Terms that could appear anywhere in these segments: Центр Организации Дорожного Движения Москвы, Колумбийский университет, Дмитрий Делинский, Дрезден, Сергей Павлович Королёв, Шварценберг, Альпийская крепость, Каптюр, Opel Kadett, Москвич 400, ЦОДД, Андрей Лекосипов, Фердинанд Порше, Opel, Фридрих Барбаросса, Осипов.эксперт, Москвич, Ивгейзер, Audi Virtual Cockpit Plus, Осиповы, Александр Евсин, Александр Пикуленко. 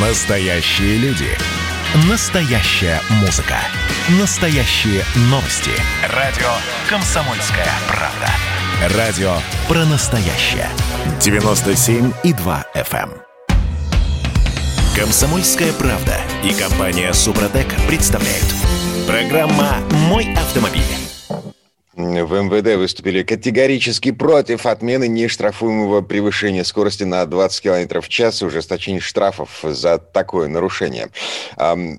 Настоящие люди. Настоящая музыка. Настоящие новости. Радио «Комсомольская правда». Радио про настоящее. 97,2 FM. «Комсомольская правда» и компания «Супротек» представляют. Программа «Мой автомобиль». В МВД выступили категорически против отмены нештрафуемого превышения скорости на 20 км в час и ужесточения штрафов за такое нарушение.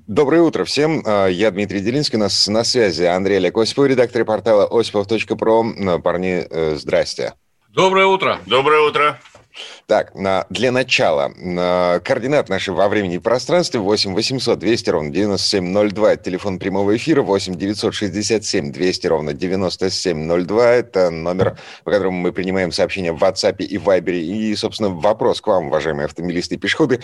Доброе утро всем. Я Дмитрий Делинский. У нас на связи Андрей Лекосипов, редактор портала Осипов.про. Парни, здрасте. Доброе утро. Доброе утро. Так, для начала, координаты наши во времени и пространстве 8 800 200 ровно 9702, телефон прямого эфира 8 967 200 ровно 9702, это номер, по которому мы принимаем сообщения в WhatsApp и Viber, и, собственно, вопрос к вам, уважаемые автомобилисты и пешеходы,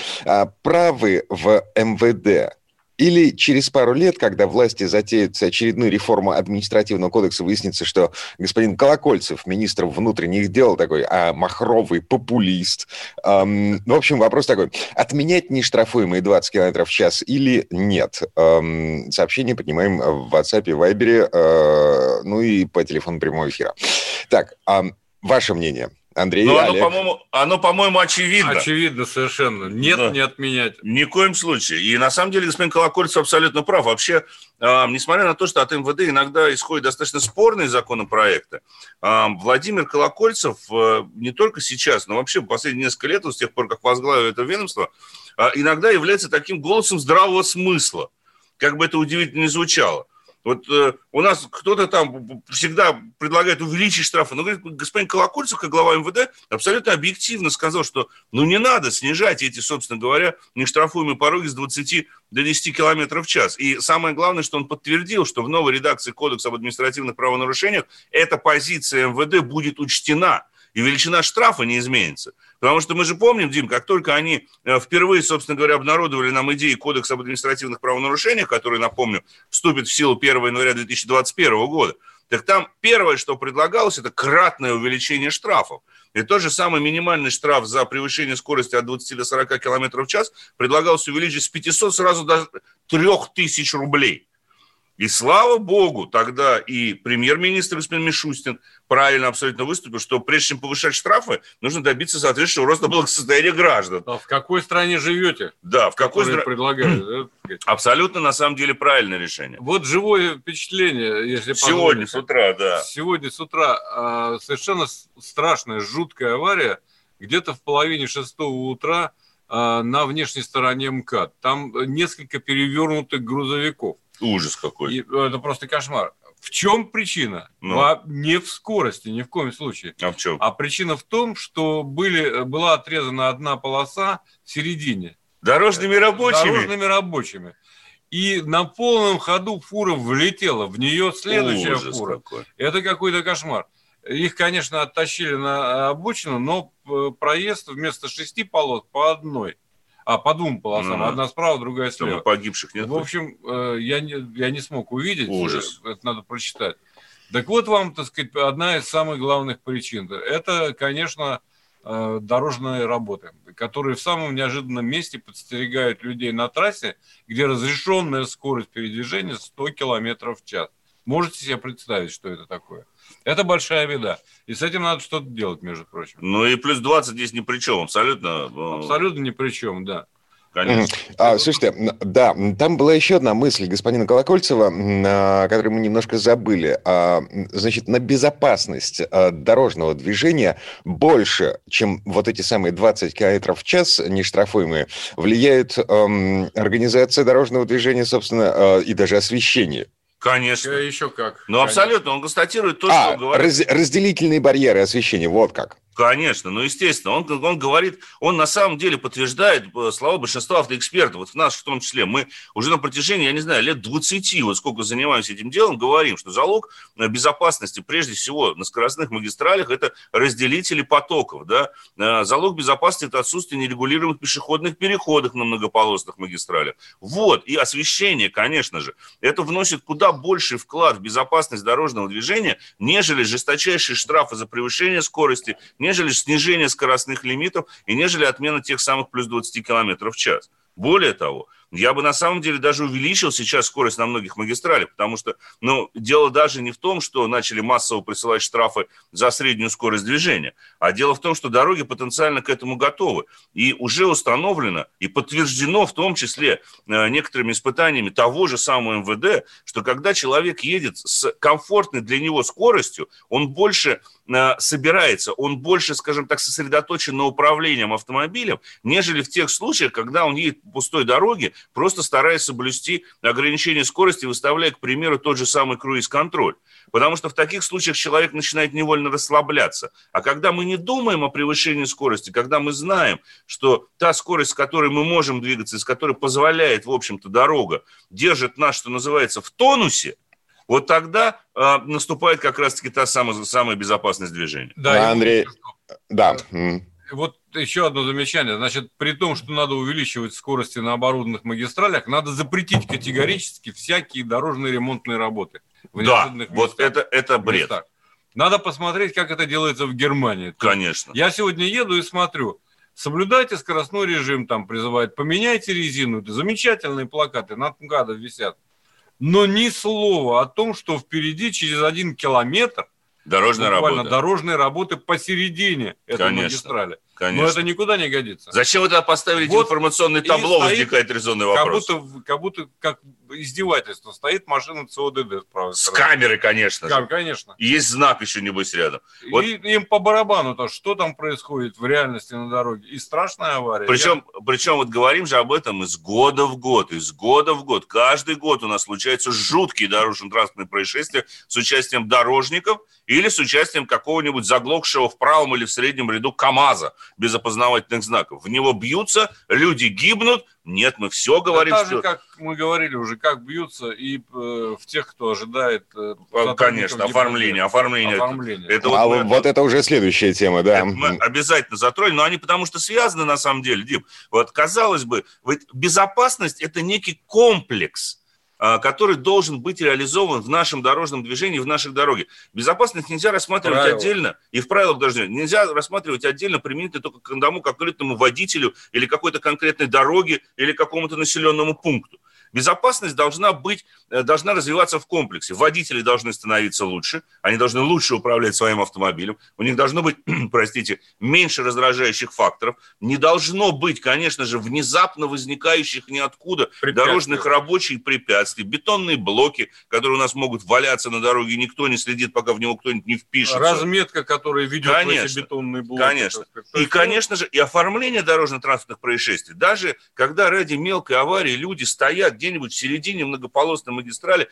правы в МВД? Или через пару лет, когда власти затеют очередную реформу административного кодекса, выяснится, что господин Колокольцев, министр внутренних дел такой, махровый популист. В общем, вопрос такой. Отменять нештрафуемые 20 км в час или нет? Сообщение поднимаем в WhatsApp и Viber, ну и по телефону прямого эфира. Так, ваше мнение? Андрей, но оно, по-моему, очевидно. Очевидно совершенно. Нет, да. Не отменять. Ни в коем случае. И на самом деле господин Колокольцев абсолютно прав. Вообще, несмотря на то, что от МВД иногда исходят достаточно спорные законопроекты, Владимир Колокольцев не только сейчас, но вообще последние несколько лет, с тех пор, как возглавил это ведомство, иногда является таким голосом здравого смысла. Как бы это удивительно ни звучало. Вот у нас кто-то там всегда предлагает увеличить штрафы, но говорит, господин Колокольцев, как глава МВД, абсолютно объективно сказал, что не надо снижать эти, собственно говоря, нештрафуемые пороги с 20 до 10 км в час. И самое главное, что он подтвердил, что в новой редакции Кодекса об административных правонарушениях эта позиция МВД будет учтена, и величина штрафа не изменится. Потому что мы же помним, Дим, как только они впервые, собственно говоря, обнародовали нам идеи Кодекса об административных правонарушениях, который, напомню, вступит в силу 1 января 2021 года, так там первое, что предлагалось, это кратное увеличение штрафов. И тот же самый минимальный штраф за превышение скорости от 20 до 40 км в час предлагалось увеличить с 500 сразу до 3000 рублей. И слава богу, тогда и премьер-министр господин Мишустин правильно абсолютно выступил, что прежде чем повышать штрафы, нужно добиться соответствующего роста благосостояния граждан. А в какой стране живете? Да, в какой стране предлагают? Абсолютно, на самом деле, правильное решение. Вот живое впечатление, если сегодня с утра, да. Сегодня с утра совершенно страшная, жуткая авария где-то в половине шестого утра на внешней стороне МКАД. Там несколько перевернутых грузовиков. Ужас какой. И это просто кошмар. В чем причина? Не в скорости, ни в коем случае. А в чем? А причина в том, что была отрезана одна полоса в середине. Дорожными рабочими. И на полном ходу фура влетела. В нее следующая фура. Какой. Это какой-то кошмар. Их, конечно, оттащили на обочину, но проезд вместо 6 полос по одной. По двум полосам. Одна справа, другая слева. Там погибших нет. В общем, я не смог увидеть. Ужас. Это надо прочитать. Так вот вам, так сказать, одна из самых главных причин. Это, конечно, дорожные работы, которые в самом неожиданном месте подстерегают людей на трассе, где разрешенная скорость передвижения 100 км в час. Можете себе представить, что это такое? Это большая беда. И с этим надо что-то делать, между прочим. Ну и плюс 20 здесь ни при чем, абсолютно. Абсолютно ни при чем, да. Конечно. Слушайте, да, там была еще одна мысль господина Колокольцева, которую мы немножко забыли. Значит, на безопасность дорожного движения больше, чем вот эти самые 20 км в час нештрафуемые, влияет организация дорожного движения, собственно, и даже освещение. Конечно. Еще как. Ну, абсолютно. Он констатирует то, что он говорит. Разделительные барьеры освещения, вот как. Конечно. Ну, естественно. Он говорит, он на самом деле подтверждает слова большинства автоэкспертов, вот нас в том числе. Мы уже на протяжении, я не знаю, лет 20, вот сколько занимаемся этим делом, говорим, что залог безопасности, прежде всего, на скоростных магистралях, это разделители потоков, да. Залог безопасности – это отсутствие нерегулируемых пешеходных переходов на многополосных магистралях. Вот. И освещение, конечно же. Это вносит куда больший вклад в безопасность дорожного движения, нежели жесточайшие штрафы за превышение скорости, нежели снижение скоростных лимитов и нежели отмена тех самых плюс 20 км в час. Более того, я бы на самом деле даже увеличил сейчас скорость на многих магистралях, потому что, дело даже не в том, что начали массово присылать штрафы за среднюю скорость движения, а дело в том, что дороги потенциально к этому готовы. И уже установлено и подтверждено, в том числе некоторыми испытаниями того же самого МВД, что когда человек едет с комфортной для него скоростью, он больше собирается, он больше, скажем так, сосредоточен на управлении автомобилем, нежели в тех случаях, когда он едет по пустой дороге, просто стараясь соблюсти ограничение скорости, выставляя, к примеру, тот же самый круиз-контроль. Потому что в таких случаях человек начинает невольно расслабляться. А когда мы не думаем о превышении скорости, когда мы знаем, что та скорость, с которой мы можем двигаться, с которой позволяет, в общем-то, дорога, держит нас, что называется, в тонусе, вот тогда наступает как раз-таки та самая безопасность движения. Да, Андрей, да. Вот еще одно замечание. Значит, при том, что надо увеличивать скорости на оборудованных магистралях, надо запретить категорически всякие дорожные ремонтные работы. Да, вот это бред. Местах. Надо посмотреть, как это делается в Германии. Конечно. Я сегодня еду и смотрю. Соблюдайте скоростной режим, там призывают. Поменяйте резину. Это замечательные плакаты на МКАДе висят. Но ни слова о том, что впереди через 1 километр дорожные работы посередине этой магистрали. Конечно. Но это никуда не годится. Зачем это поставили информационное табло, возникает резонный вопрос. Как будто как издевательство. Стоит машина ЦОДД справа. С камерой, конечно. Конечно. И есть знак еще, небось, рядом. Вот. И им по барабану то, что там происходит в реальности на дороге. И страшная авария. Причем вот говорим же об этом из года в год. Каждый год у нас случаются жуткие дорожно-транспортные происшествия с участием дорожников или с участием какого-нибудь заглохшего в правом или в среднем ряду КАМАЗа. Без опознавательных знаков. В него бьются, люди гибнут. Нет, мы все говорим. Так же, как мы говорили уже, как бьются и в тех, кто ожидает... Конечно, оформление. Это это уже следующая тема, да. Мы обязательно затронем, но они потому что связаны на самом деле, Дим. Вот, казалось бы, безопасность – это некий комплекс, который должен быть реализован в нашем дорожном движении, в наших дорогах. Безопасность нельзя рассматривать отдельно, и в правилах даже нельзя рассматривать отдельно, применительно только к одному конкретному водителю или какой-то конкретной дороге или какому-то населенному пункту. Безопасность должна развиваться в комплексе. Водители должны становиться лучше, они должны лучше управлять своим автомобилем, у них должно быть, меньше раздражающих факторов, не должно быть, конечно же, внезапно возникающих ниоткуда дорожных рабочих препятствий, бетонные блоки, которые у нас могут валяться на дороге, никто не следит, пока в него кто-нибудь не впишется. Разметка, которая ведет в эти бетонные блоки. Конечно. И, конечно же, и оформление дорожно-транспортных происшествий. Даже когда ради мелкой аварии люди стоят где-нибудь в середине многополосной магистрали,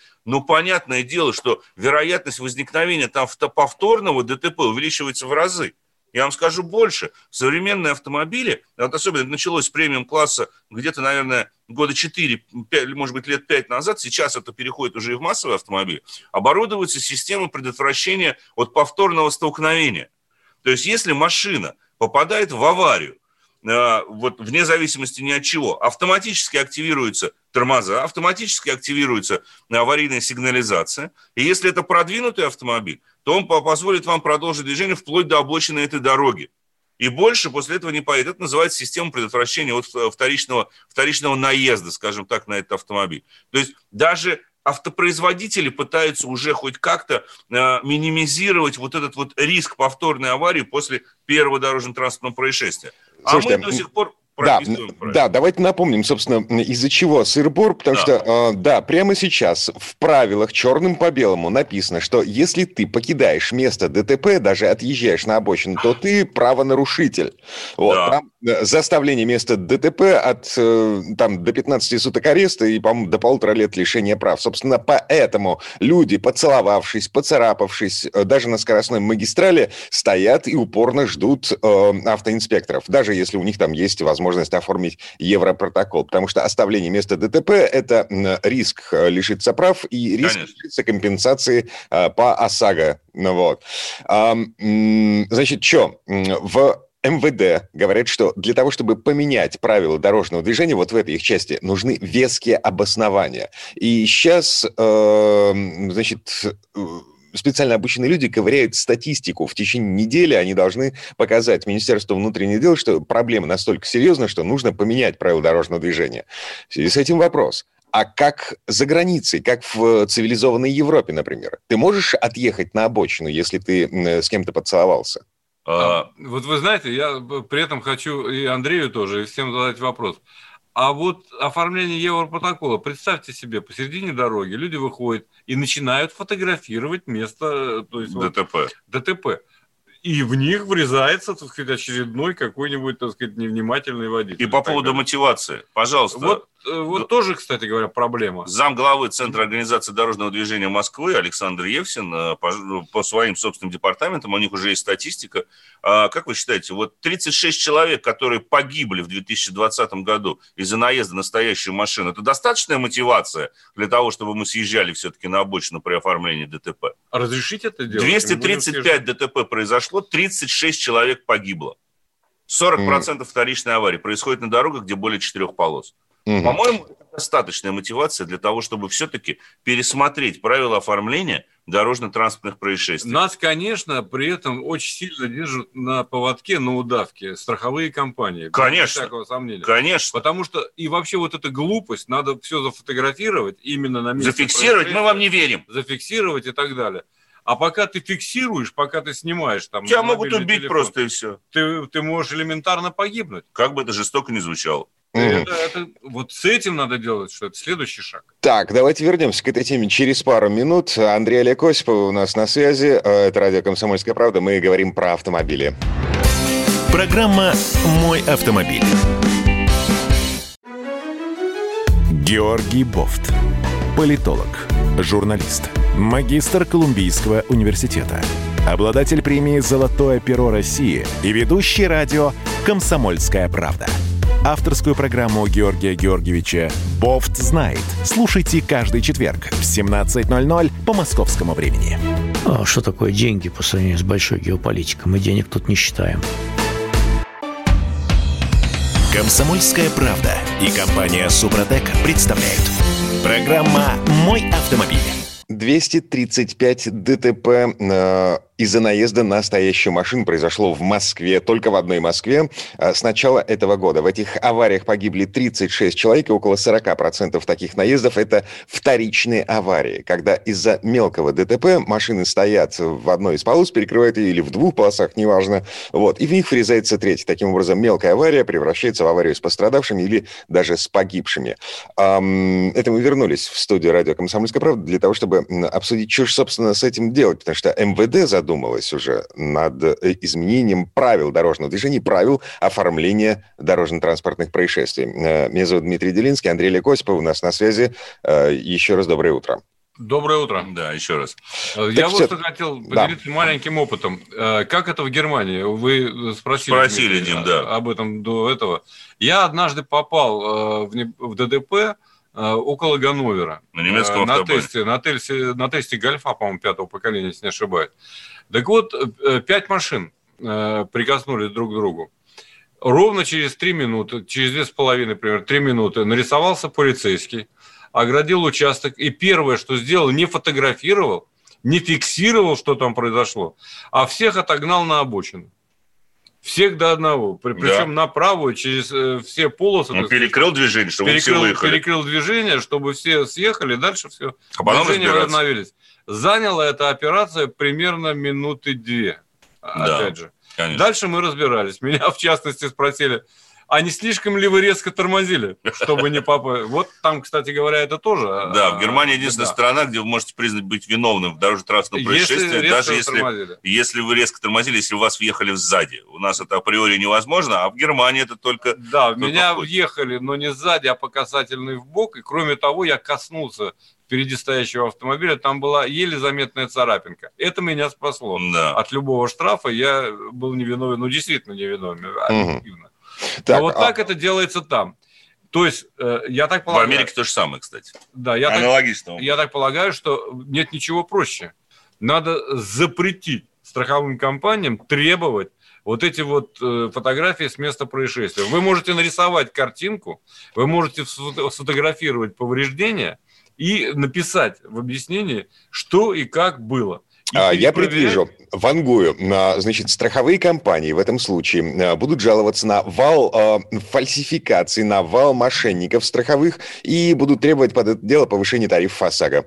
понятное дело, что вероятность возникновения там повторного ДТП увеличивается в разы. Я вам скажу больше. Современные автомобили, особенно началось с премиум-класса где-то, наверное, года 4, 5, может быть, лет 5 назад, сейчас это переходит уже и в массовые автомобили, оборудуется система предотвращения от повторного столкновения. То есть, если машина попадает в аварию, вне зависимости ни от чего, автоматически активируются тормоза, автоматически активируется аварийная сигнализация. И если это продвинутый автомобиль, то он позволит вам продолжить движение вплоть до обочины этой дороги. И больше после этого не поедет. Это называется система предотвращения от вторичного наезда, скажем так, на этот автомобиль. То есть даже автопроизводители пытаются уже хоть как-то минимизировать этот риск повторной аварии после первого дорожно-транспортного происшествия. Слушайте, мы до сих пор... Да, давайте напомним, собственно, из-за чего сыр-бор, потому что, прямо сейчас в правилах черным по белому написано, что если ты покидаешь место ДТП, даже отъезжаешь на обочину, то ты правонарушитель. Вот, там заставление места ДТП до 15 суток ареста и, по-моему, до 1,5 лет лишения прав. Собственно, поэтому люди, поцеловавшись, поцарапавшись, даже на скоростной магистрали, стоят и упорно ждут автоинспекторов, даже если у них там есть возможность оформить европротокол, потому что оставление места ДТП – это риск лишиться прав и риск лишиться компенсации по ОСАГО. Значит, в МВД говорят, что для того, чтобы поменять правила дорожного движения, в этой их части нужны веские обоснования. И сейчас, специально обученные люди ковыряют статистику. В течение недели они должны показать Министерству внутренних дел, что проблема настолько серьезна, что нужно поменять правила дорожного движения. В связи с этим вопрос. А как за границей, как в цивилизованной Европе, например? Ты можешь отъехать на обочину, если ты с кем-то поцеловался? Вот вы знаете, я при этом хочу и Андрею тоже, и всем задать вопрос. А вот оформление европротокола, представьте себе, посередине дороги люди выходят и начинают фотографировать место, то есть ДТП. Вот, ДТП. И в них врезается, так сказать, очередной какой-нибудь, так сказать, невнимательный водитель. И по поводу мотивации, пожалуйста. Вот тоже, кстати говоря, проблема. Замглавы Центра Организации Дорожного Движения Москвы Александр Евсин по своим собственным департаментам, у них уже есть статистика. Как вы считаете, вот 36 человек, которые погибли в 2020 году из-за наезда на стоящую машину, это достаточная мотивация для того, чтобы мы съезжали все-таки на обочину при оформлении ДТП? Разрешить это делать? 235 ДТП произошло. 36 человек погибло. 40% вторичной аварии происходит на дорогах, где более 4 полос. По-моему, это достаточная мотивация для того, чтобы все-таки пересмотреть правила оформления дорожно-транспортных происшествий. Нас, конечно, при этом очень сильно держат на поводке, на удавке страховые компании. Конечно. Без всякого сомнения. Конечно. Потому что и вообще вот эта глупость, надо все зафотографировать именно на месте. Зафиксировать, мы вам не верим. Зафиксировать и так далее. А пока ты фиксируешь, пока ты снимаешь... там, тебя могут убить телефон, просто и все. Ты можешь элементарно погибнуть. Как бы это жестоко ни звучало. Вот с этим надо делать, что это следующий шаг. Так, давайте вернемся к этой теме через пару минут. Андрей Лекосипов у нас на связи. Это радио «Комсомольская правда». Мы говорим про автомобили. Программа «Мой автомобиль». Георгий Бофт. Политолог, журналист, магистр Колумбийского университета, обладатель премии «Золотое перо России» и ведущий радио «Комсомольская правда». Авторскую программу Георгия Георгиевича «Бофт знает». Слушайте каждый четверг в 17:00 по московскому времени. А что такое деньги по сравнению с большой геополитикой? Мы денег тут не считаем. «Комсомольская правда» и компания «Супротек» представляют. Программа «Мой автомобиль». 235 ДТП из-за наезда на стоящую машину произошло в Москве, только в одной Москве, с начала этого года. В этих авариях погибли 36 человек, и около 40% таких наездов – это вторичные аварии, когда из-за мелкого ДТП машины стоят в одной из полос, перекрывают ее, или в двух полосах, неважно, вот, и в них врезается третья. Таким образом, мелкая авария превращается в аварию с пострадавшими или даже с погибшими. Это мы вернулись в студию радио «Комсомольская правда» для того, чтобы обсудить, что же, собственно, с этим делать, потому что МВД задумалась уже над изменением правил дорожного движения, правил оформления дорожно-транспортных происшествий. Меня зовут Дмитрий Делинский, Андрей Лекосипов у нас на связи. Еще раз доброе утро. Доброе утро, да, еще раз. Я вот что хотел поделиться маленьким опытом. Как это в Германии? Вы спросили Дим, да, об этом до этого. Я однажды попал в ДТП около Ганновера. На немецком автобане. На тесте Гольфа, по-моему, 5-го поколения, если не ошибаюсь. Так вот, 5 машин прикоснулись друг к другу. Ровно через 3 минуты, через 2,5, например, 3 минуты нарисовался полицейский, оградил участок, и первое, что сделал, не фотографировал, не фиксировал, что там произошло, а всех отогнал на обочину. Всех до одного. Причем на правую, через все полосы. Он перекрыл движение, чтобы все выехали. Перекрыл движение, чтобы все съехали, дальше все. А потом движение возобновились. Заняла эта операция примерно минуты 2. Да, опять же. Конечно. Дальше мы разбирались. Меня, в частности, спросили, а не слишком ли вы резко тормозили, чтобы не попасть? Вот там, кстати говоря, это тоже. Да, в Германии единственная страна, где вы можете признать быть виновным в дорожно-транспортном происшествии, даже если вы резко тормозили, если у вас въехали сзади. У нас это априори невозможно, а в Германии это только... Да, в меня въехали, но не сзади, а по касательной вбок. И кроме того, я коснулся впереди стоящего автомобиля, там была еле заметная царапинка. Это меня спасло. Да. От любого штрафа я был невиновен, ну, действительно невиновен, объективно. Так, вот так это делается там. То есть, я так полагаю... В Америке то же самое, кстати. Да, аналогично. Я так полагаю, что нет ничего проще. Надо запретить страховым компаниям требовать вот эти вот фотографии с места происшествия. Вы можете нарисовать картинку, вы можете сфотографировать повреждения и написать в объяснении, что и как было. Я предвижу, вангую, значит, страховые компании в этом случае будут жаловаться на вал фальсификаций, на вал мошенников страховых и будут требовать под это дело повышения тарифов ОСАГО.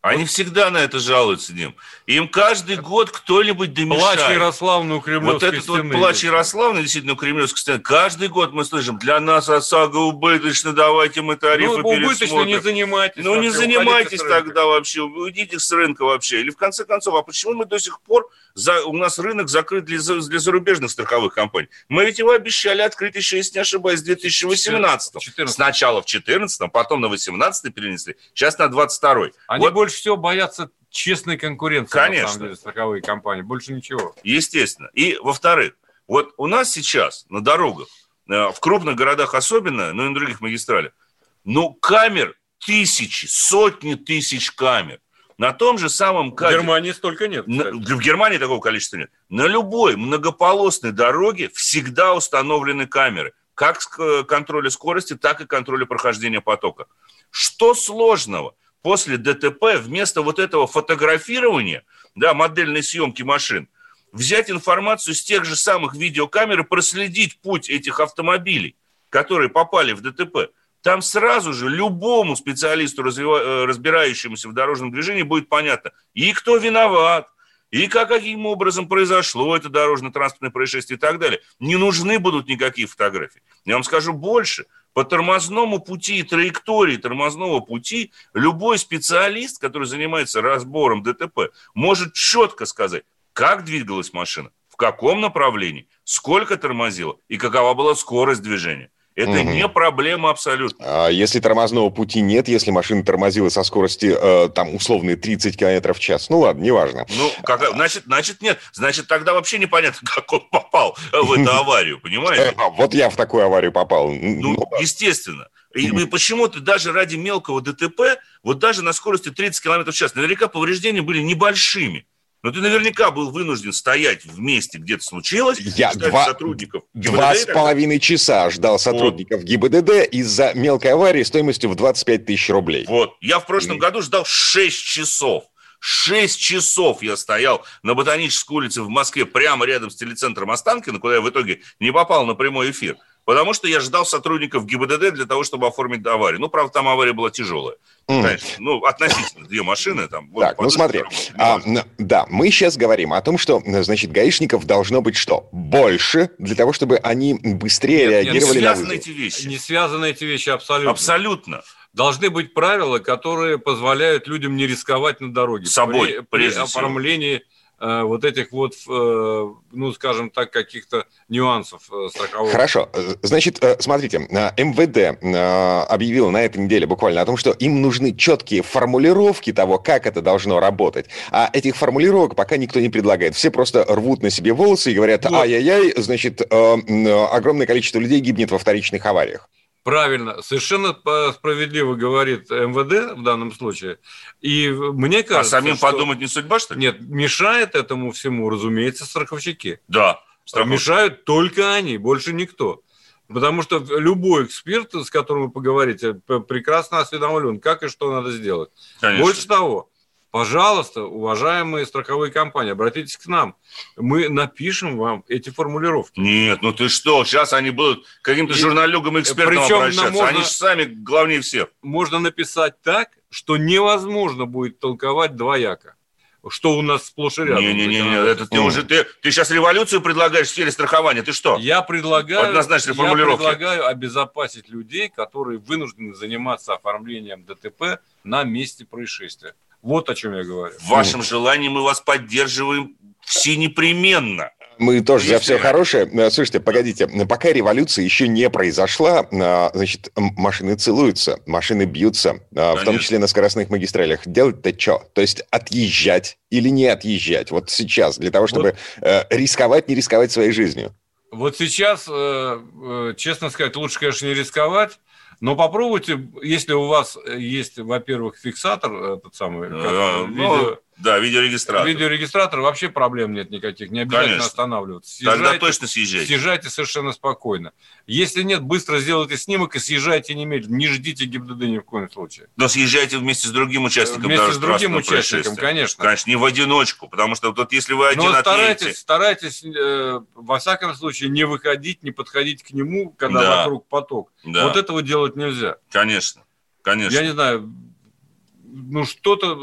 Они всегда на это жалуются, Дим. Им каждый год кто-нибудь домешает. Плач Ярославны у Кремлевской стены. Вот плач Ярославны, действительно, у Кремлевской стены. Каждый год мы слышим, для нас ОСАГО убыточно, давайте мы тарифы пересмотрим. Ну, убыточно не занимайтесь. Ну, не занимайтесь тогда вообще, уйдите с рынка вообще. Или в конце концов, а почему мы до сих пор, у нас рынок закрыт для зарубежных страховых компаний? Мы ведь его обещали открыть еще, если не ошибаюсь, в 2018. 14. Сначала в 2014, потом на 2018 перенесли, сейчас на 2022. Они вот. Больше всего боятся честной конкуренции. Конечно. На самом деле, страховые компании. Больше ничего. Естественно. И, во-вторых, вот у нас сейчас на дорогах, в крупных городах особенно, но и на других магистралях, ну, камер тысячи, сотни тысяч камер. На том же самом... В Германии столько нет. В Германии такого количества нет. На любой многополосной дороге всегда установлены камеры. Как контроля скорости, так и контроля прохождения потока. Что сложного? После ДТП вместо вот этого фотографирования, да, модельной съемки машин, взять информацию с тех же самых видеокамер и проследить путь этих автомобилей, которые попали в ДТП. Там сразу же любому специалисту, разбирающемуся в дорожном движении, будет понятно, и кто виноват, и каким образом произошло это дорожно-транспортное происшествие и так далее. Не нужны будут никакие фотографии. Я вам скажу больше. По тормозному пути и траектории тормозного пути любой специалист, который занимается разбором ДТП, может четко сказать, как двигалась машина, в каком направлении, сколько тормозила и какова была скорость движения. Это не проблема абсолютно. А если тормозного пути нет, если машина тормозила со скорости, там, условные 30 км в час, ну ладно, неважно. Ну, значит, нет. Значит, тогда вообще непонятно, как он попал в эту аварию, понимаете? Вот я в такую аварию попал. Ну, естественно. И почему-то даже ради мелкого ДТП, вот даже на скорости 30 км в час, наверняка повреждения были небольшими. Но ты наверняка был вынужден стоять в месте, где-то случилось. Я сотрудников ГИБДД, 2,5 часа ждал сотрудников ГИБДД из-за мелкой аварии стоимостью в 25 тысяч рублей. Вот. Я в прошлом году ждал 6 часов. 6 часов я стоял на Ботанической улице в Москве, прямо рядом с телецентром Останкино, куда я в итоге не попал на прямой эфир. Потому что я ждал сотрудников ГИБДД для того, чтобы оформить аварию. Ну, правда, там авария была тяжелая. Знаешь, ну, относительно две машины. Там, вот, так, ну смотри. Да, мы сейчас говорим о том, что, значит, гаишников должно быть что? Больше, для того, чтобы они быстрее реагировали на вызов. Не связаны эти вещи абсолютно. Абсолютно. Должны быть правила, которые позволяют людям не рисковать на дороге. С собой, прежде всего. При оформлении... вот этих вот, ну, скажем так, каких-то нюансов страховых. Хорошо. Значит, смотрите, МВД объявило на этой неделе буквально о том, что им нужны четкие формулировки того, как это должно работать. А этих формулировок пока никто не предлагает. Все просто рвут на себе волосы и говорят, вот. Ай-яй-яй, значит, огромное количество людей гибнет во вторичных авариях. Правильно, совершенно справедливо говорит МВД в данном случае. И мне кажется, а самим что... подумать не судьба, что ли? Нет, мешает этому всему, разумеется, страховщики. Да. Страховщики. Мешают только они, больше никто. Потому что любой эксперт, с которым вы поговорите, прекрасно осведомлен, как и что надо сделать. Конечно. Больше того, пожалуйста, уважаемые страховые компании, обратитесь к нам. Мы напишем вам эти формулировки. Нет, ну ты что, сейчас они будут к каким-то журналюгам, экспертам обращаться. Они же сами главнее всех. Можно написать так, что невозможно будет толковать двояко. Что у нас сплошь и рядом. Это ты сейчас революцию предлагаешь в сфере страхования. Ты что? Я предлагаю обезопасить людей, которые вынуждены заниматься оформлением ДТП на месте происшествия. Вот о чем я говорю. В вашем желании мы вас поддерживаем все непременно. Мы тоже за все хорошее. Слушайте, погодите, пока революция еще не произошла, значит, машины целуются, машины бьются, в том числе на скоростных магистралях. Делать-то что? То есть отъезжать или не отъезжать? Вот сейчас, для того, чтобы рисковать, не рисковать своей жизнью. Вот сейчас, честно сказать, лучше, конечно, не рисковать. Но попробуйте, если у вас есть, во-первых, фиксатор, этот самый, Да, видеорегистратор. Видеорегистратор, вообще проблем нет никаких, не обязательно останавливаться. Съезжайте, тогда точно съезжайте. Съезжайте совершенно спокойно. Если нет, быстро сделайте снимок и съезжайте немедленно. Не ждите ГИБДД ни в коем случае. Но съезжайте вместе с другим участником. Вместе с другим участником, конечно. Конечно, не в одиночку, потому что вот если вы один отъедете... Старайтесь, во всяком случае, не выходить, не подходить к нему, когда вокруг поток. Да. Вот этого делать нельзя. Конечно, конечно. Я не знаю... Ну, что-то...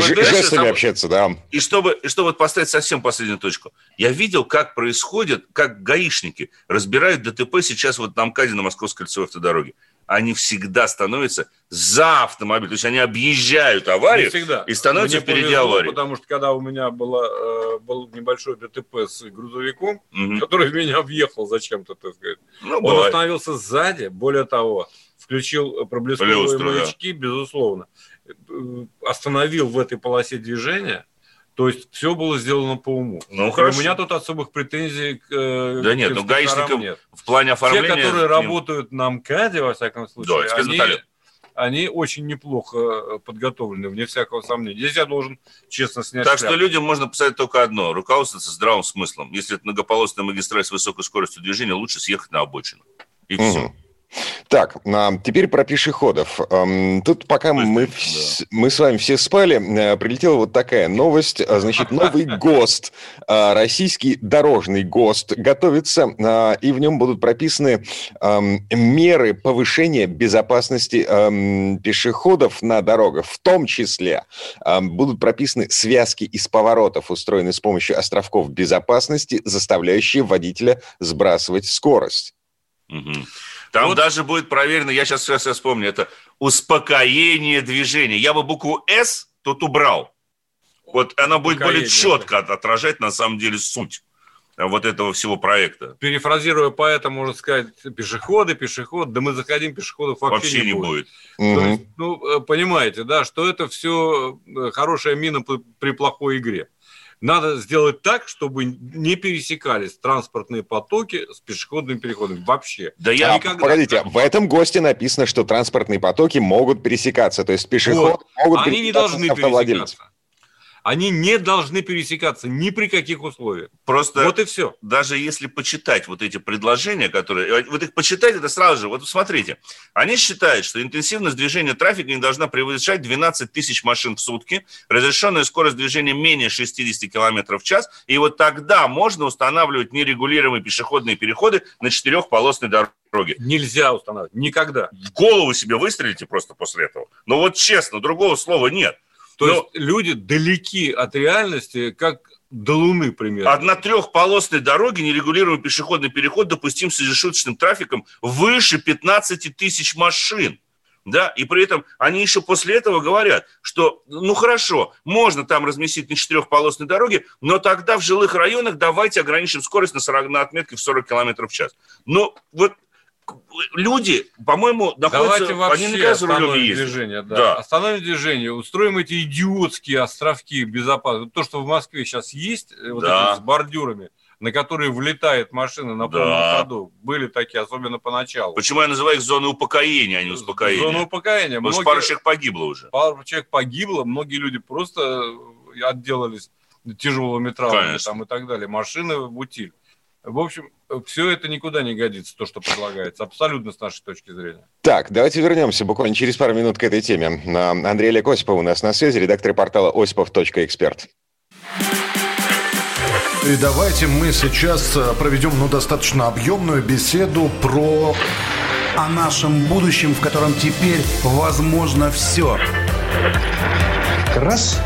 Жестами общаться, да. И чтобы поставить совсем последнюю точку. Я видел, как происходит, как гаишники разбирают ДТП сейчас вот на МКАДе, на Московской кольцевой автодороге. Они всегда становятся за автомобиль. То есть они объезжают аварию и становятся впереди аварии. Потому что когда у меня был небольшой ДТП с грузовиком, который в меня въехал зачем-то, так сказать. Ну, он остановился сзади, более того... Включил проблесковые маячки, безусловно. Остановил в этой полосе движения. То есть все было сделано по уму. Ну, хорошо. У меня тут особых претензий к гаишникам нет. В плане оформления... Те, которые работают на МКАДе, во всяком случае, они очень неплохо подготовлены, вне всякого сомнения. Здесь я должен честно снять шляпу. Так что людям можно посоветовать только одно. Руководствоваться здравым смыслом. Если это многополосная магистраль с высокой скоростью движения, лучше съехать на обочину. И все. Так, теперь про пешеходов. Тут пока мы с вами все спали, прилетела вот такая новость. Значит, новый ГОСТ, российский дорожный ГОСТ, готовится, и в нем будут прописаны меры повышения безопасности пешеходов на дорогах. В том числе будут прописаны связки из поворотов, устроенные с помощью островков безопасности, заставляющие водителя сбрасывать скорость. Там даже будет проверено, я сейчас вспомню, это успокоение движения. Я бы букву «С» тут убрал. Вот она будет более четко отражать, на самом деле, суть вот этого всего проекта. Перефразируя поэта, можно сказать, пешеходы, да мы заходим, пешеходов вообще не будет. То есть, понимаете, да, что это все хорошая мина при плохой игре. Надо сделать так, чтобы не пересекались транспортные потоки с пешеходными переходами вообще. Погодите, в этом ГОСТе написано, что транспортные потоки могут пересекаться. То есть пешеход могут пересекаться. Они не должны пересекаться. Они не должны пересекаться ни при каких условиях. Просто вот и все. Даже если почитать вот эти предложения, которые... Вот их почитать, это сразу же... Вот смотрите. Они считают, что интенсивность движения трафика не должна превышать 12 тысяч машин в сутки, разрешенная скорость движения менее 60 км в час, и вот тогда можно устанавливать нерегулируемые пешеходные переходы на четырехполосной дороге. Нельзя устанавливать. Никогда. В голову себе выстрелите просто после этого. Но вот честно, другого слова нет. То есть люди далеки от реальности, как до Луны, примерно. Одна трехполосной дороги нерегулируемый пешеходный переход допустим с ежесуточным трафиком выше 15 тысяч машин. Да? И при этом они еще после этого говорят, что, хорошо, можно там разместить на четырехполосной дороге, но тогда в жилых районах давайте ограничим скорость на отметке в 40 км в час. Но вот... Люди, по-моему, находятся... Давайте вообще остановим движение. Остановим движение, устроим эти идиотские островки безопасности. То, что в Москве сейчас есть, эти с бордюрами, на которые влетает машина на полном ходу, были такие, особенно поначалу. Почему я называю их зоны упокоения, а не успокоения? Зоны упокоения. Потому что пару человек погибло уже. Многие люди просто отделались тяжелыми травмами и так далее. Машины в утиль. В общем, все это никуда не годится, то, что предлагается, абсолютно с нашей точки зрения. Так, давайте вернемся буквально через пару минут к этой теме. Андрей Лекосипов у нас на связи, редактор портала Осипов.эксперт. И давайте мы сейчас проведем достаточно объемную беседу про о нашем будущем, в котором теперь возможно все. Раз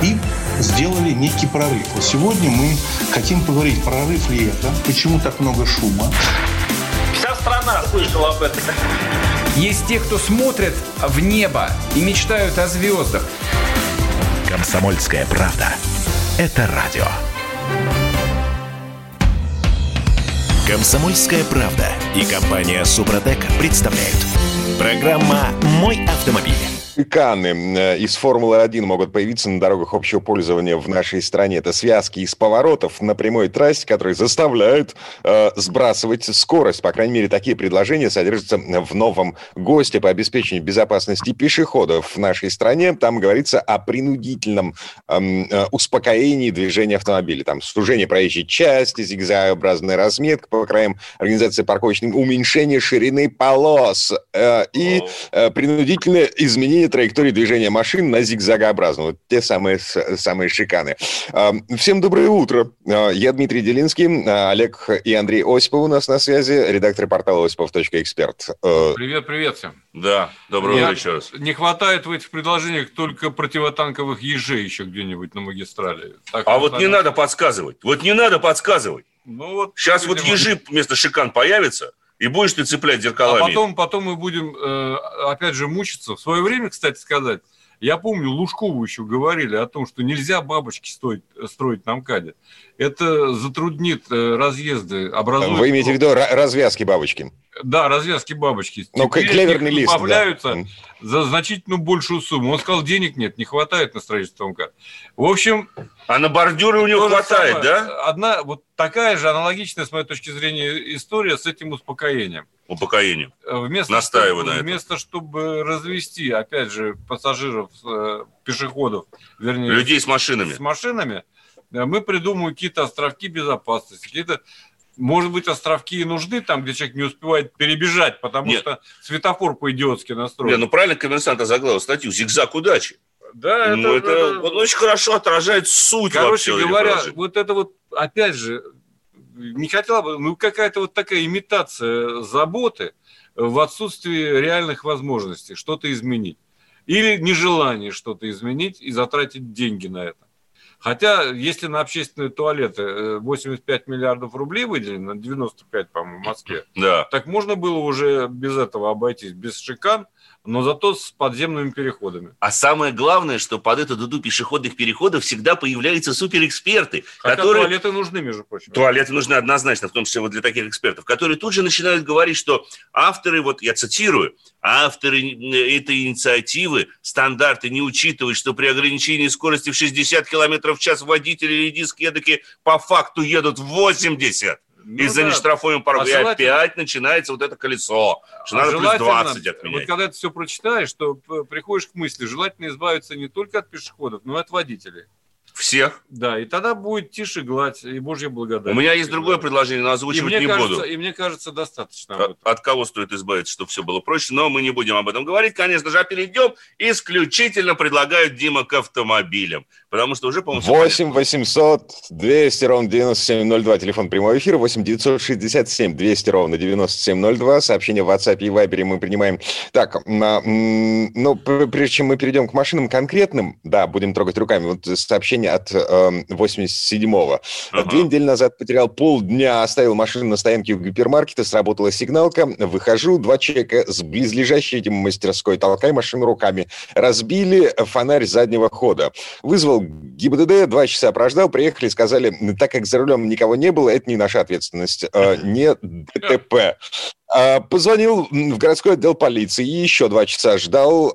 и... сделали некий прорыв. Вот сегодня мы хотим поговорить, прорыв ли это, почему так много шума. Вся страна слышала об этом. Есть те, кто смотрят в небо и мечтают о звездах. Комсомольская правда. Это радио. Комсомольская правда и компания Супротек представляют. Программа «Мой автомобиль». Шиканы из «Формулы-1» могут появиться на дорогах общего пользования в нашей стране. Это связки из поворотов на прямой трассе, которые заставляют сбрасывать скорость. По крайней мере, такие предложения содержатся в новом ГОСТе по обеспечению безопасности пешеходов в нашей стране. Там говорится о принудительном успокоении движения автомобиля. Там сужение проезжей части, зигзагообразная разметка по краям, организация парковочных, уменьшение ширины полос и принудительное изменение траектории движения машин на зигзагообразную. Вот те самые шиканы. Всем доброе утро. Я Дмитрий Делинский, Олег и Андрей Осипов у нас на связи, редактор портала Осипов.эксперт. Привет всем. Да, доброе утро еще раз. Не хватает в этих предложениях только противотанковых ежей еще где-нибудь на магистрали. Так, а вот не надо подсказывать. Ну, вот, сейчас видимо, вот ежи вместо шикан появятся. И будешь ты цеплять зеркалами. А потом мы будем, опять же, мучиться. В свое время, кстати сказать, я помню, Лужкову еще говорили о том, что нельзя бабочки строить на МКАДе. Это затруднит разъезды. Вы имеете в виду развязки бабочки? Да, развязки бабочки. Но клеверный лист, добавляются за значительно большую сумму. Он сказал, денег нет, не хватает на строительство МКАД. В общем... А на бордюры у него хватает, да? Одна вот такая же аналогичная, с моей точки зрения, история с этим успокоением. Настаиваю на этом. Вместо, чтобы развести, опять же, пассажиров, пешеходов, вернее... Людей с машинами, мы придумываем какие-то островки безопасности, какие-то... Может быть, островки и нужны там, где человек не успевает перебежать, потому что светофор по-идиотски настроен. Нет, правильно коммерсант озаглавил статью «Зигзаг удачи». Да, это он очень хорошо отражает суть. Короче говоря, вот это вот, опять же, не хотела бы, какая-то вот такая имитация заботы в отсутствии реальных возможностей что-то изменить. Или нежелание что-то изменить и затратить деньги на это. Хотя, если на общественные туалеты 85 миллиардов рублей выделено, 95, по-моему, в Москве, так можно было уже без этого обойтись, без шикан, но зато с подземными переходами. А самое главное, что под эту дуду пешеходных переходов всегда появляются суперэксперты, которые... туалеты нужны, между прочим. Туалеты нужны однозначно, в том числе вот для таких экспертов, которые тут же начинают говорить, что авторы, вот я цитирую, авторы этой инициативы стандарты не учитывают, что при ограничении скорости в 60 км в час водители или диски эдакие по факту едут в 80 из-за нештрафуемого порога. И опять начинается вот это колесо, что надо плюс 20 отменять. Вот когда это все прочитаешь, то приходишь к мысли, желательно избавиться не только от пешеходов, но и от водителей. Всех? Да, и тогда будет тише гладь, и Божья благодать. У меня есть другое предложение, но озвучивать не буду. И мне кажется, достаточно. От кого стоит избавиться, чтобы все было проще, но мы не будем об этом говорить, конечно же, а перейдем исключительно предлагают Дима к автомобилям, потому что уже, по-моему... 8-800-200-97-02, телефон прямого эфира, 8-967-200-97-02, сообщение в WhatsApp и Viber мы принимаем. Так, но прежде чем мы перейдем к машинам конкретным, да, будем трогать руками, вот сообщение от 87-го. Ага. 2 недели назад потерял полдня, оставил машину на стоянке у гипермаркета, сработала сигналка, выхожу, 2 человека с близлежащей мастерской, толкай машину руками. Разбили фонарь заднего хода. Вызвал ГИБДД, 2 часа прождал, приехали, сказали, так как за рулем никого не было, это не наша ответственность, не ДТП. Позвонил в городской отдел полиции, еще 2 часа ждал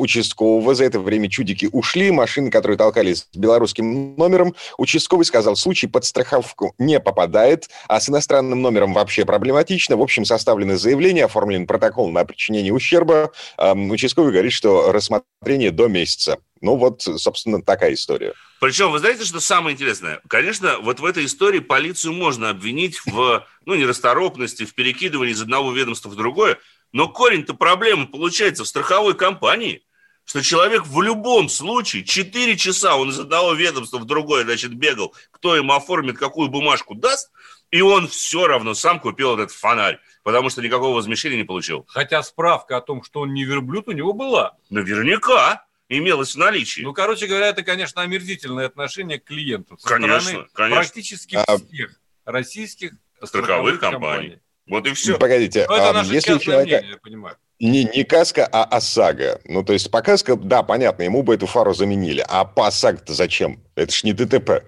участкового. За это время чудики ушли, машины, которые толкались с белорусским номером. Участковый сказал, случай под страховку не попадает, а с иностранным номером вообще проблематично. В общем, составлено заявление, оформлен протокол на причинение ущерба. Участковый говорит, что рассмотрение до месяца. Ну вот, собственно, такая история. Причем, вы знаете, что самое интересное? Конечно, вот в этой истории полицию можно обвинить в нерасторопности, в перекидывании из одного ведомства в другое, но корень-то проблемы получается в страховой компании, что человек в любом случае 4 часа он из одного ведомства в другое, значит, бегал, кто ему оформит, какую бумажку даст, и он все равно сам купил этот фонарь, потому что никакого возмещения не получил. Хотя справка о том, что он не верблюд, у него была. Наверняка имелось в наличии. Ну, короче говоря, это, конечно, омерзительное отношение к клиенту. Конечно. Практически всех российских страховых компаний. Вот и все. Погодите, но это наше если человек... мнение, я понимаю. Не каска, а ОСАГО. Ну, то есть по каске, да, понятно, ему бы эту фару заменили. А по ОСАГО-то зачем? Это ж не ДТП.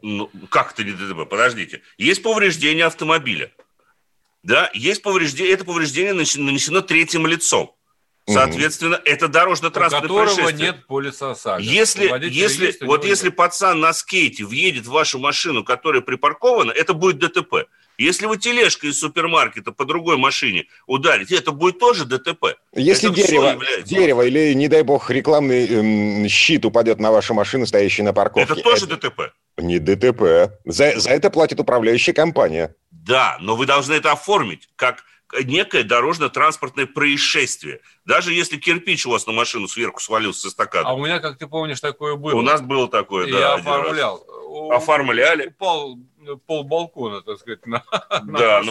Ну, как это не ДТП? Подождите. Есть повреждение автомобиля. Да, это повреждение нанесено третьим лицом. Соответственно, это дорожно-транспортное происшествие. У которого нет полиса ОСАГО. Если пацан на скейте въедет в вашу машину, которая припаркована, это будет ДТП. Если вы тележкой из супермаркета по другой машине ударите, это будет тоже ДТП. Если дерево или, не дай бог, рекламный щит упадет на вашу машину, стоящую на парковке. Это тоже ДТП. Не ДТП. За это платит управляющая компания. Да, но вы должны это оформить как некое дорожно-транспортное происшествие. Даже если кирпич у вас на машину сверху свалился с эстакады. А у меня, как ты помнишь, такое было. У нас было такое, да. Я оформлял. Оформляли. Упал полбалкона, так сказать, на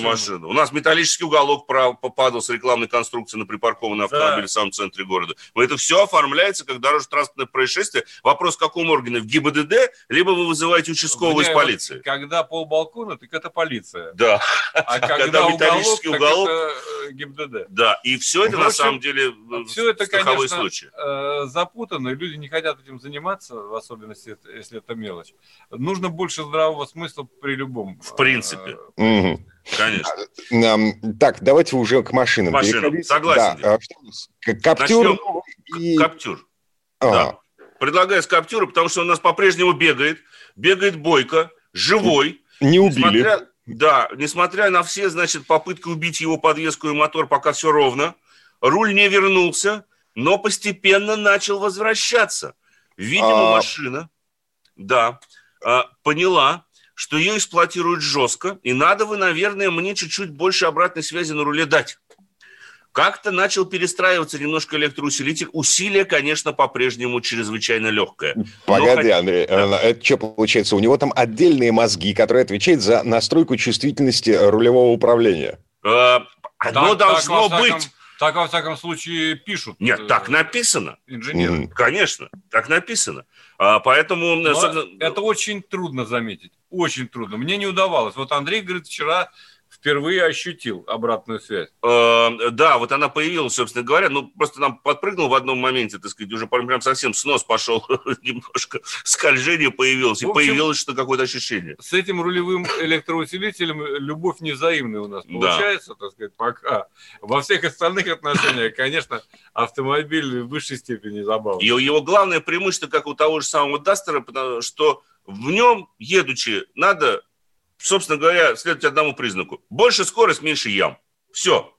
машину. У нас металлический уголок попадал с рекламной конструкции на припаркованный автомобиль в самом центре города. Это все оформляется как дорожно-транспортное происшествие. Вопрос в каком органе? В ГИБДД, либо вы вызываете участкового из полиции. Вот, когда полбалкона, так это полиция. Да. А когда металлический уголок, так это ГИБДД. Да, и все это на самом деле страховые случаи. Все это, конечно, запутанно, и люди не хотят этим заниматься, в особенности, если это мелочь. Нужно больше здравого смысла при любом. В принципе. Конечно. Так, давайте уже к машинам. Согласен. Да. Каптюр. Каптюр. Да. Предлагаю с Каптюра, потому что он у нас по-прежнему бегает. Бегает бойко, живой. Не убили. Несмотря на все, попытки убить его подвеску и мотор, пока все ровно. Руль не вернулся, но постепенно начал возвращаться. Видимо, машина... Да, поняла, что ее эксплуатируют жестко, и надо вы, наверное, мне чуть-чуть больше обратной связи на руле дать. Как-то начал перестраиваться немножко электроусилитель. Усилие, конечно, по-прежнему чрезвычайно легкое. Погоди, Андрей, это что получается? У него там отдельные мозги, которые отвечают за настройку чувствительности рулевого управления. Оно должно быть... Так, во всяком случае, пишут. Нет, так написано. Инженеры. Конечно, так написано. Поэтому... Это очень трудно заметить. Очень трудно. Мне не удавалось. Вот Андрей, говорит, вчера впервые ощутил обратную связь. Да, вот она появилась, собственно говоря. Ну, просто нам подпрыгнул в одном моменте, так сказать, уже прям совсем снос пошел. Немножко скольжение появилось. И появилось что какое-то ощущение. С этим рулевым электроусилителем любовь невзаимная у нас получается, так сказать, пока. Во всех остальных отношениях, конечно, автомобиль в высшей степени забавный. И его главное преимущество, как у того же самого Дастера, что в нем, едучи, надо... Собственно говоря, следует одному признаку. Больше скорость, меньше ям. Все.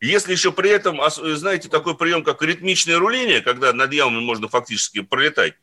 Если еще при этом, знаете, такой прием, как ритмичное руление, когда над ямами можно фактически пролетать,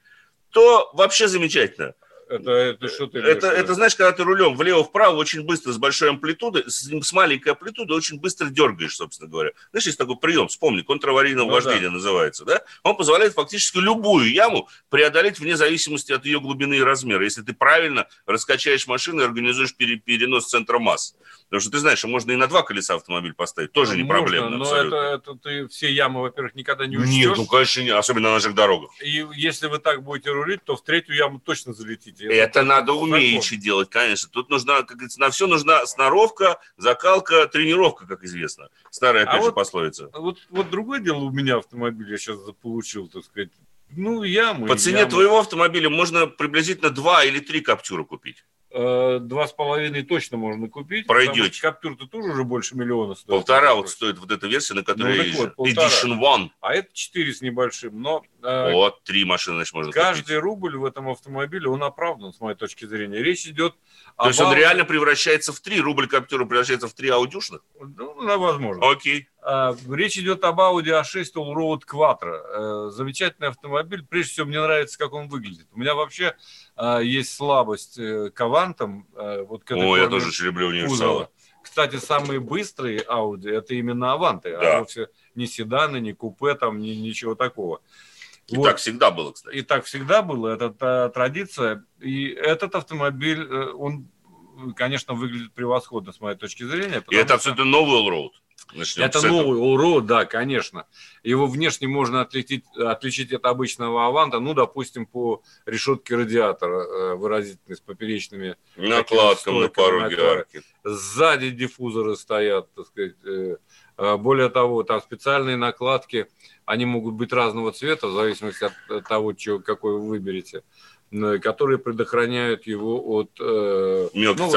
то вообще замечательно. Это что ты имеешь в виду? Это, знаешь, когда ты рулем влево-вправо очень быстро, с большой амплитудой, с маленькой амплитудой очень быстро дергаешь, собственно говоря. Знаешь, есть такой прием, вспомни, контраварийного вождения называется, да? Он позволяет фактически любую яму преодолеть вне зависимости от ее глубины и размера, если ты правильно раскачаешь машину и организуешь перенос центра массы. Потому что ты знаешь, что можно и на два колеса автомобиль поставить, тоже не проблема. Но это ты все ямы, во-первых, никогда не учтешь. Нет, конечно, не, особенно на наших дорогах. И если вы так будете рулить, то в третью яму точно залетите. Это надо умеючи делать, конечно. Тут нужна, как говорится, на все нужна сноровка, закалка, тренировка, как известно. Старая, опять же, пословица. Вот другое дело у меня автомобиль, я сейчас получил, так сказать. Ну, ямы. По цене твоего автомобиля можно приблизительно 2 или 3 Каптюра купить. 2,5 точно можно купить. Пройдете. Каптюр-то тоже уже больше миллиона стоит. 1,5 стоит вот эта версия, на которой я езжу. Edition 1. А это 4 с небольшим. Но 3 машины, можно каждый купить. Рубль в этом автомобиле, он оправдан, с моей точки зрения. Речь идет о... То есть он реально превращается в 3, рубль Каптюра превращается в 3 аудюшных? Ну, возможно. Окей. Речь идет об Audi A6 All-Road Quattro. Замечательный автомобиль. Прежде всего, мне нравится, как он выглядит. У меня вообще есть слабость к авантам. Вот к этой форме, я тоже люблю универсалы. Кстати, самые быстрые Audi – это именно аванты. Да. А вовсе не седаны, не купе, там, ничего такого. Так всегда было, кстати. И так всегда было. Это та традиция. И этот автомобиль, он, конечно, выглядит превосходно, с моей точки зрения. И это абсолютно новый All-Road. Это новый All-Road, да, конечно. Его внешне можно отличить от обычного аванта, допустим, по решетке радиатора, выразительной, с поперечными накладками на пороге арки. Сзади диффузоры стоят, так сказать. Более того, там специальные накладки, они могут быть разного цвета, в зависимости от того, какой вы выберете. которые предохраняют его от мелких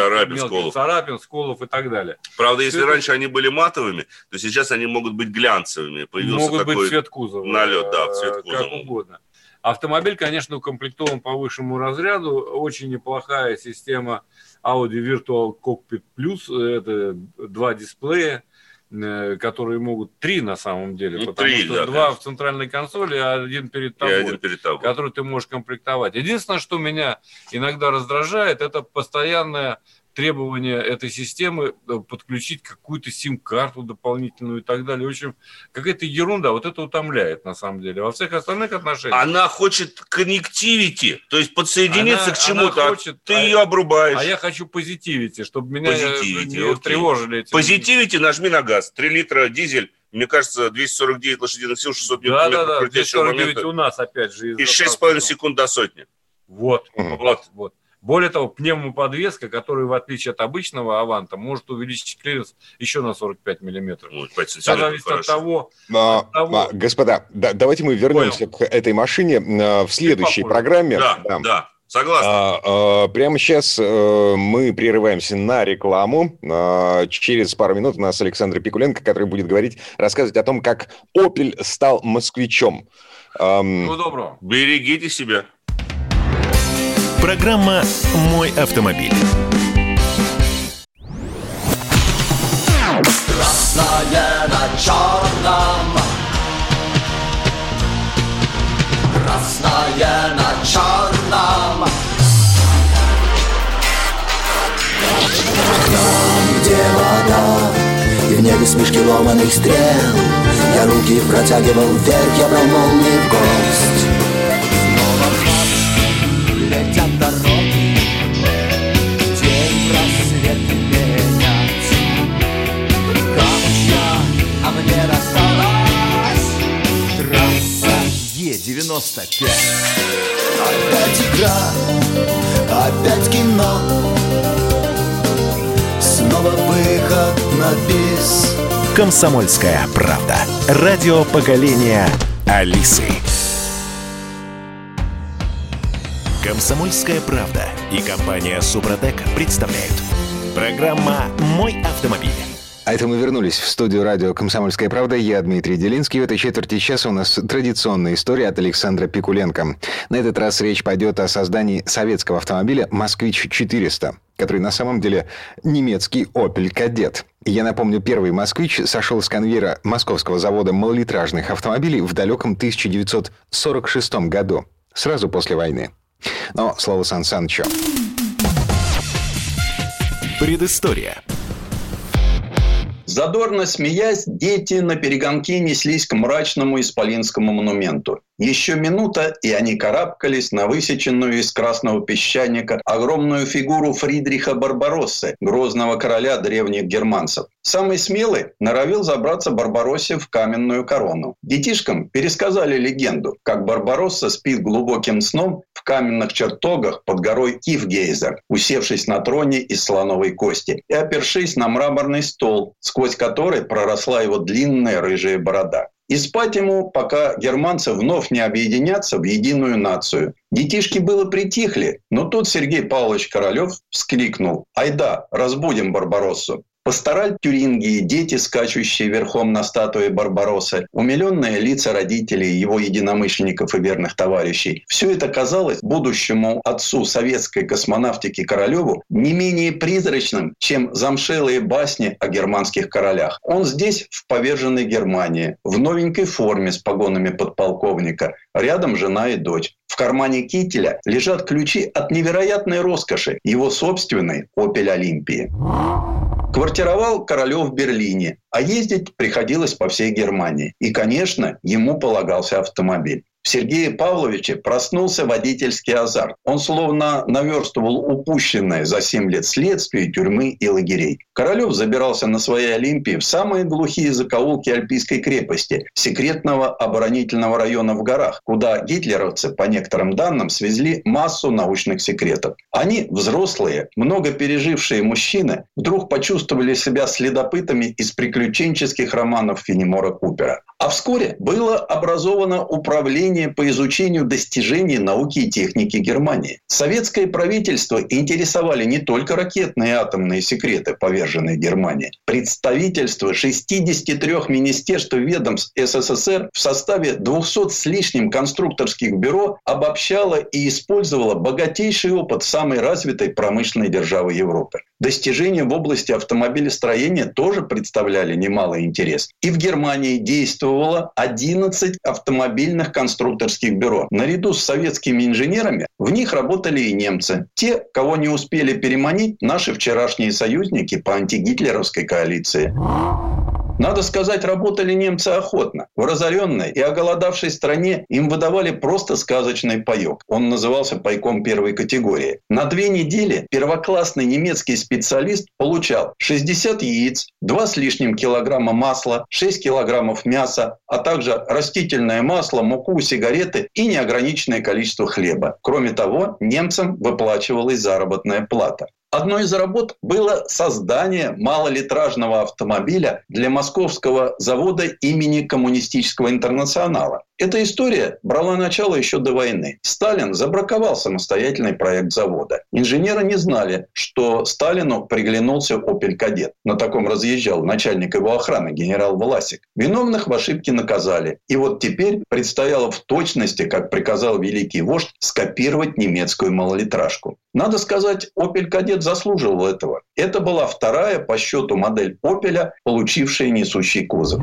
царапин, сколов и так далее. Правда, если раньше они были матовыми, то сейчас они могут быть глянцевыми. Могут быть цвет кузова. Налет, да, цвет кузова. Как угодно. Автомобиль, конечно, укомплектован по высшему разряду. Очень неплохая система Audi Virtual Cockpit Plus. Это два дисплея, которые могут... Три, на самом деле, потому что два в центральной консоли, а один перед тобой, который ты можешь комплектовать. Единственное, что меня иногда раздражает, это постоянное требование этой системы подключить какую-то сим-карту дополнительную и так далее. В общем, какая-то ерунда. Вот это утомляет, на самом деле. Во всех остальных отношениях... Она хочет коннективити, то есть подсоединиться к чему-то, ее обрубаешь. А я хочу позитивити, чтобы меня не тревожили эти... Позитивити, нажми на газ. 3 литра дизель, мне кажется, 249 лошадиных сил, 600 ньютон-метров. Да-да-да, 249 у нас, опять же. И 6,5 секунд до сотни. Вот. Более того, пневмоподвеска, которая, в отличие от обычного «Аванта», может увеличить клиренс еще на 45 миллиметров. Это зависит от того... Господа, давайте мы вернемся к этой машине в следующей программе. Да. Согласен. Прямо сейчас мы прерываемся на рекламу. Через пару минут у нас Александр Пикуленко, который будет рассказывать о том, как «Опель» стал «Москвичом». Всего доброго. Берегите себя. Программа «Мой автомобиль». Красное на черном. Красное на черном. Там, где вода, и в небе смешки ломаных стрел, я руки протягивал вверх, я брал молнии в гость. Летят дороги, день рассвет менять. Как я, а мне рассталась трасса Е95. Опять игра, опять кино, снова выход на бис. Комсомольская правда. Радио поколения Алисы. «Комсомольская правда» и компания «Супротек» представляют. Программа «Мой автомобиль». А это мы вернулись в студию радио «Комсомольская правда». Я Дмитрий Делинский. В этой четверти часа у нас традиционная история от Александра Пикуленко. На этот раз речь пойдет о создании советского автомобиля «Москвич 400», который на самом деле немецкий Opel Kadett. Я напомню, первый «Москвич» сошел с конвейера московского завода малолитражных автомобилей в далеком 1946 году, сразу после войны. Но слово Сан Санычу. Предыстория. Задорно смеясь, дети наперегонки неслись к мрачному исполинскому монументу. Еще минута, и они карабкались на высеченную из красного песчаника огромную фигуру Фридриха Барбароссы, грозного короля древних германцев. Самый смелый норовил забраться Барбароссе в каменную корону. Детишкам пересказали легенду, как Барбаросса спит глубоким сном в каменных чертогах под горой Ивгейзер, усевшись на троне из слоновой кости и опершись на мраморный стол, сквозь который проросла его длинная рыжая борода. И спать ему, пока германцы вновь не объединятся в единую нацию. Детишки было притихли, но тут Сергей Павлович Королёв вскрикнул: «Айда, разбудим Барбароссу!» Пастораль Тюрингии, дети, скачущие верхом на статуе Барбароссы, умилённые лица родителей, его единомышленников и верных товарищей. Все это казалось будущему отцу советской космонавтики Королёву не менее призрачным, чем замшелые басни о германских королях. Он здесь, в поверженной Германии, в новенькой форме с погонами подполковника, рядом жена и дочь. В кармане кителя лежат ключи от невероятной роскоши его собственной «Опель Олимпии». Квартировал Королёв в Берлине, а ездить приходилось по всей Германии. И, конечно, ему полагался автомобиль. В Сергее Павловиче проснулся водительский азарт. Он словно наверстывал упущенное за 7 лет следствие, тюрьмы и лагерей. Королёв забирался на своей «Олимпии» в самые глухие закоулки Альпийской крепости, секретного оборонительного района в горах, куда гитлеровцы, по некоторым данным, свезли массу научных секретов. Они, взрослые, много пережившие мужчины, вдруг почувствовали себя следопытами из приключенческих романов Фенемора Купера. А вскоре было образовано Управление по изучению достижений науки и техники Германии. Советское правительство интересовали не только ракетные и атомные секреты, поверженные Германии. Представительство 63 министерств и ведомств СССР в составе 200 с лишним конструкторских бюро обобщало и использовало богатейший опыт самой развитой промышленной державы Европы. Достижения в области автомобилестроения тоже представляли немалый интерес. И в Германии действовало 11 автомобильных конструкторских бюро. Наряду с советскими инженерами в них работали и немцы. Те, кого не успели переманить наши вчерашние союзники по антигитлеровской коалиции. Надо сказать, работали немцы охотно. В разоренной и оголодавшей стране им выдавали просто сказочный паёк. Он назывался пайком первой категории. На 2 недели первоклассный немецкий специалист получал 60 яиц, 2 с лишним килограмма масла, 6 килограммов мяса, а также растительное масло, муку, сигареты и неограниченное количество хлеба. Кроме того, немцам выплачивалась заработная плата. Одной из работ было создание малолитражного автомобиля для московского завода имени Коммунистического интернационала. Эта история брала начало еще до войны. Сталин забраковал самостоятельный проект завода. Инженеры не знали, что Сталину приглянулся Opel Kadett. На таком разъезжал начальник его охраны генерал Власик. Виновных в ошибке наказали. И вот теперь предстояло в точности, как приказал великий вождь, скопировать немецкую малолитражку. Надо сказать, Opel Kadett заслуживал этого. Это была 2-я по счету модель «Опеля», получившая несущий кузов.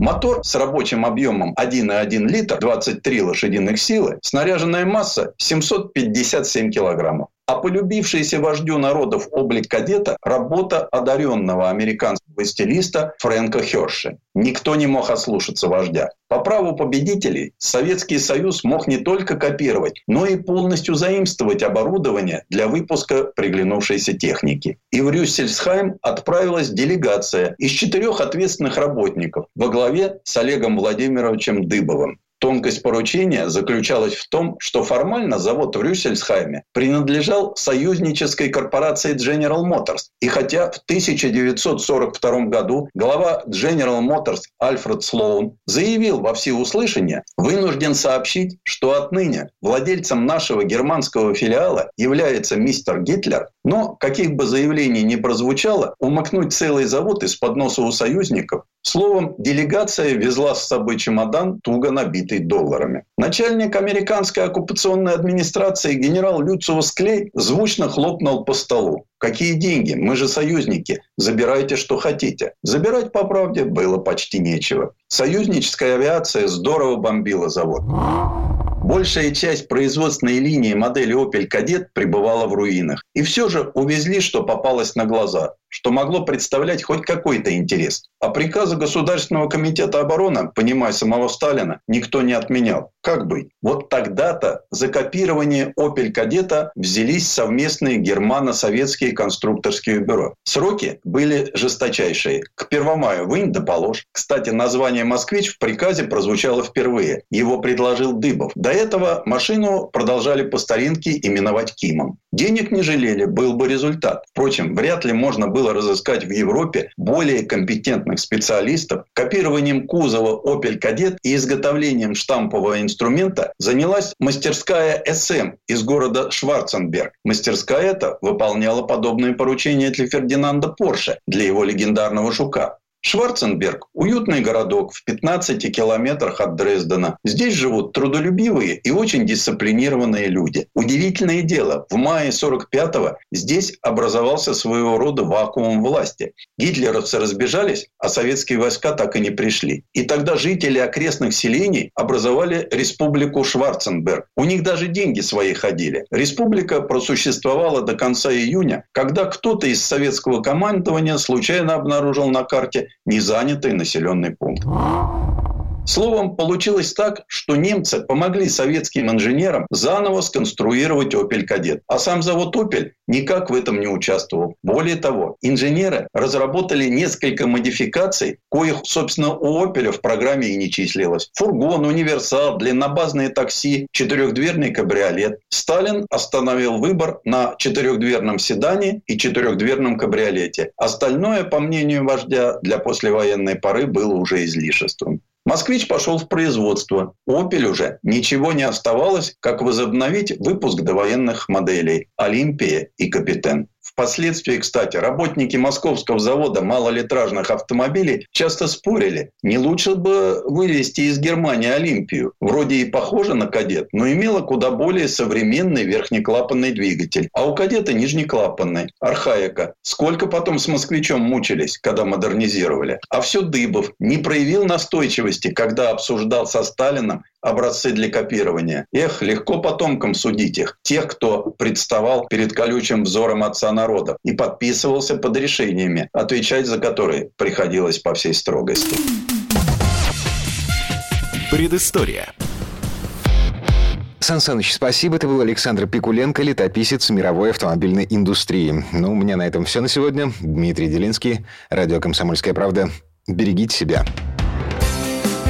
Мотор с рабочим объемом 1,1 литр, 23 лошадиных силы, снаряженная масса 757 килограммов. А полюбившийся вождю народов облик кадета – работа одаренного американского стилиста Фрэнка Херши. Никто не мог ослушаться вождя. По праву победителей Советский Союз мог не только копировать, но и полностью заимствовать оборудование для выпуска приглянувшейся техники. И в Рюссельсхайм отправилась делегация из 4 ответственных работников во главе с Олегом Владимировичем Дыбовым. Тонкость поручения заключалась в том, что формально завод в Рюссельсхайме принадлежал союзнической корпорации General Motors. И хотя в 1942 году глава General Motors Альфред Слоун заявил во всеуслышание, вынужден сообщить, что отныне владельцем нашего германского филиала является мистер Гитлер, но, каких бы заявлений ни прозвучало, умыкнуть целый завод из-под носа у союзников. Словом, делегация везла с собой чемодан, туго набитый долларами. Начальник американской оккупационной администрации генерал Люциус Клей звучно хлопнул по столу. «Какие деньги? Мы же союзники. Забирайте, что хотите». Забирать, по правде, было почти нечего. Союзническая авиация здорово бомбила завод. Большая часть производственной линии модели Opel Kadett пребывала в руинах. И все же увезли, что попалось на глаза, что могло представлять хоть какой-то интерес. А приказы Государственного комитета обороны, понимая самого Сталина, никто не отменял. Как быть? Вот тогда-то за копирование Opel Kadett взялись совместные германо-советские конструкторские бюро. Сроки были жесточайшие. К 1 мая вынь да положь. Кстати, название «Москвич» в приказе прозвучало впервые. Его предложил Дыбов. До этого машину продолжали по старинке именовать «Кимом». Денег не жалели, был бы результат. Впрочем, вряд ли можно было разыскать в Европе более компетентных специалистов. Копированием кузова Opel Kadett и изготовлением штампового инструмента занялась мастерская СМ из города Шварценберг. Мастерская эта выполняла подобные поручения для Фердинанда Порше, для его легендарного «Жука». Шварценберг – уютный городок в 15 километрах от Дрездена. Здесь живут трудолюбивые и очень дисциплинированные люди. Удивительное дело, в мае 1945-го здесь образовался своего рода вакуум власти. Гитлеровцы разбежались, а советские войска так и не пришли. И тогда жители окрестных селений образовали республику Шварценберг. У них даже деньги свои ходили. Республика просуществовала до конца июня, когда кто-то из советского командования случайно обнаружил на карте незанятый населенный пункт. Словом, получилось так, что немцы помогли советским инженерам заново сконструировать Opel Kadett, а сам завод Opel никак в этом не участвовал. Более того, инженеры разработали несколько модификаций, коих, собственно, у Opel в программе и не числилось. Фургон, универсал, длиннобазные такси, 4-дверный кабриолет. Сталин остановил выбор на 4-дверном седане и 4-дверном кабриолете. Остальное, по мнению вождя, для послевоенной поры было уже излишеством. «Москвич» пошел в производство. «Опель» уже ничего не оставалось, как возобновить выпуск довоенных моделей «Олимпия» и «Капитан». Впоследствии, кстати, работники московского завода малолитражных автомобилей часто спорили, не лучше бы вывести из Германии «Олимпию». Вроде и похожа на «Кадет», но имела куда более современный верхнеклапанный двигатель. А у «Кадета» нижнеклапанный. Архаика. Сколько потом с «Москвичом» мучились, когда модернизировали. А все Дыбов не проявил настойчивости, когда обсуждал со Сталином образцы для копирования. Эх, легко потомкам судить их. Тех, кто представал перед колючим взором отца народов и подписывался под решениями, отвечать за которые приходилось по всей строгости. Предыстория. Сан Саныч, спасибо. Это был Александр Пикуленко, летописец мировой автомобильной индустрии. Ну, у меня на этом все на сегодня. Дмитрий Делинский, радио «Комсомольская правда». Берегите себя.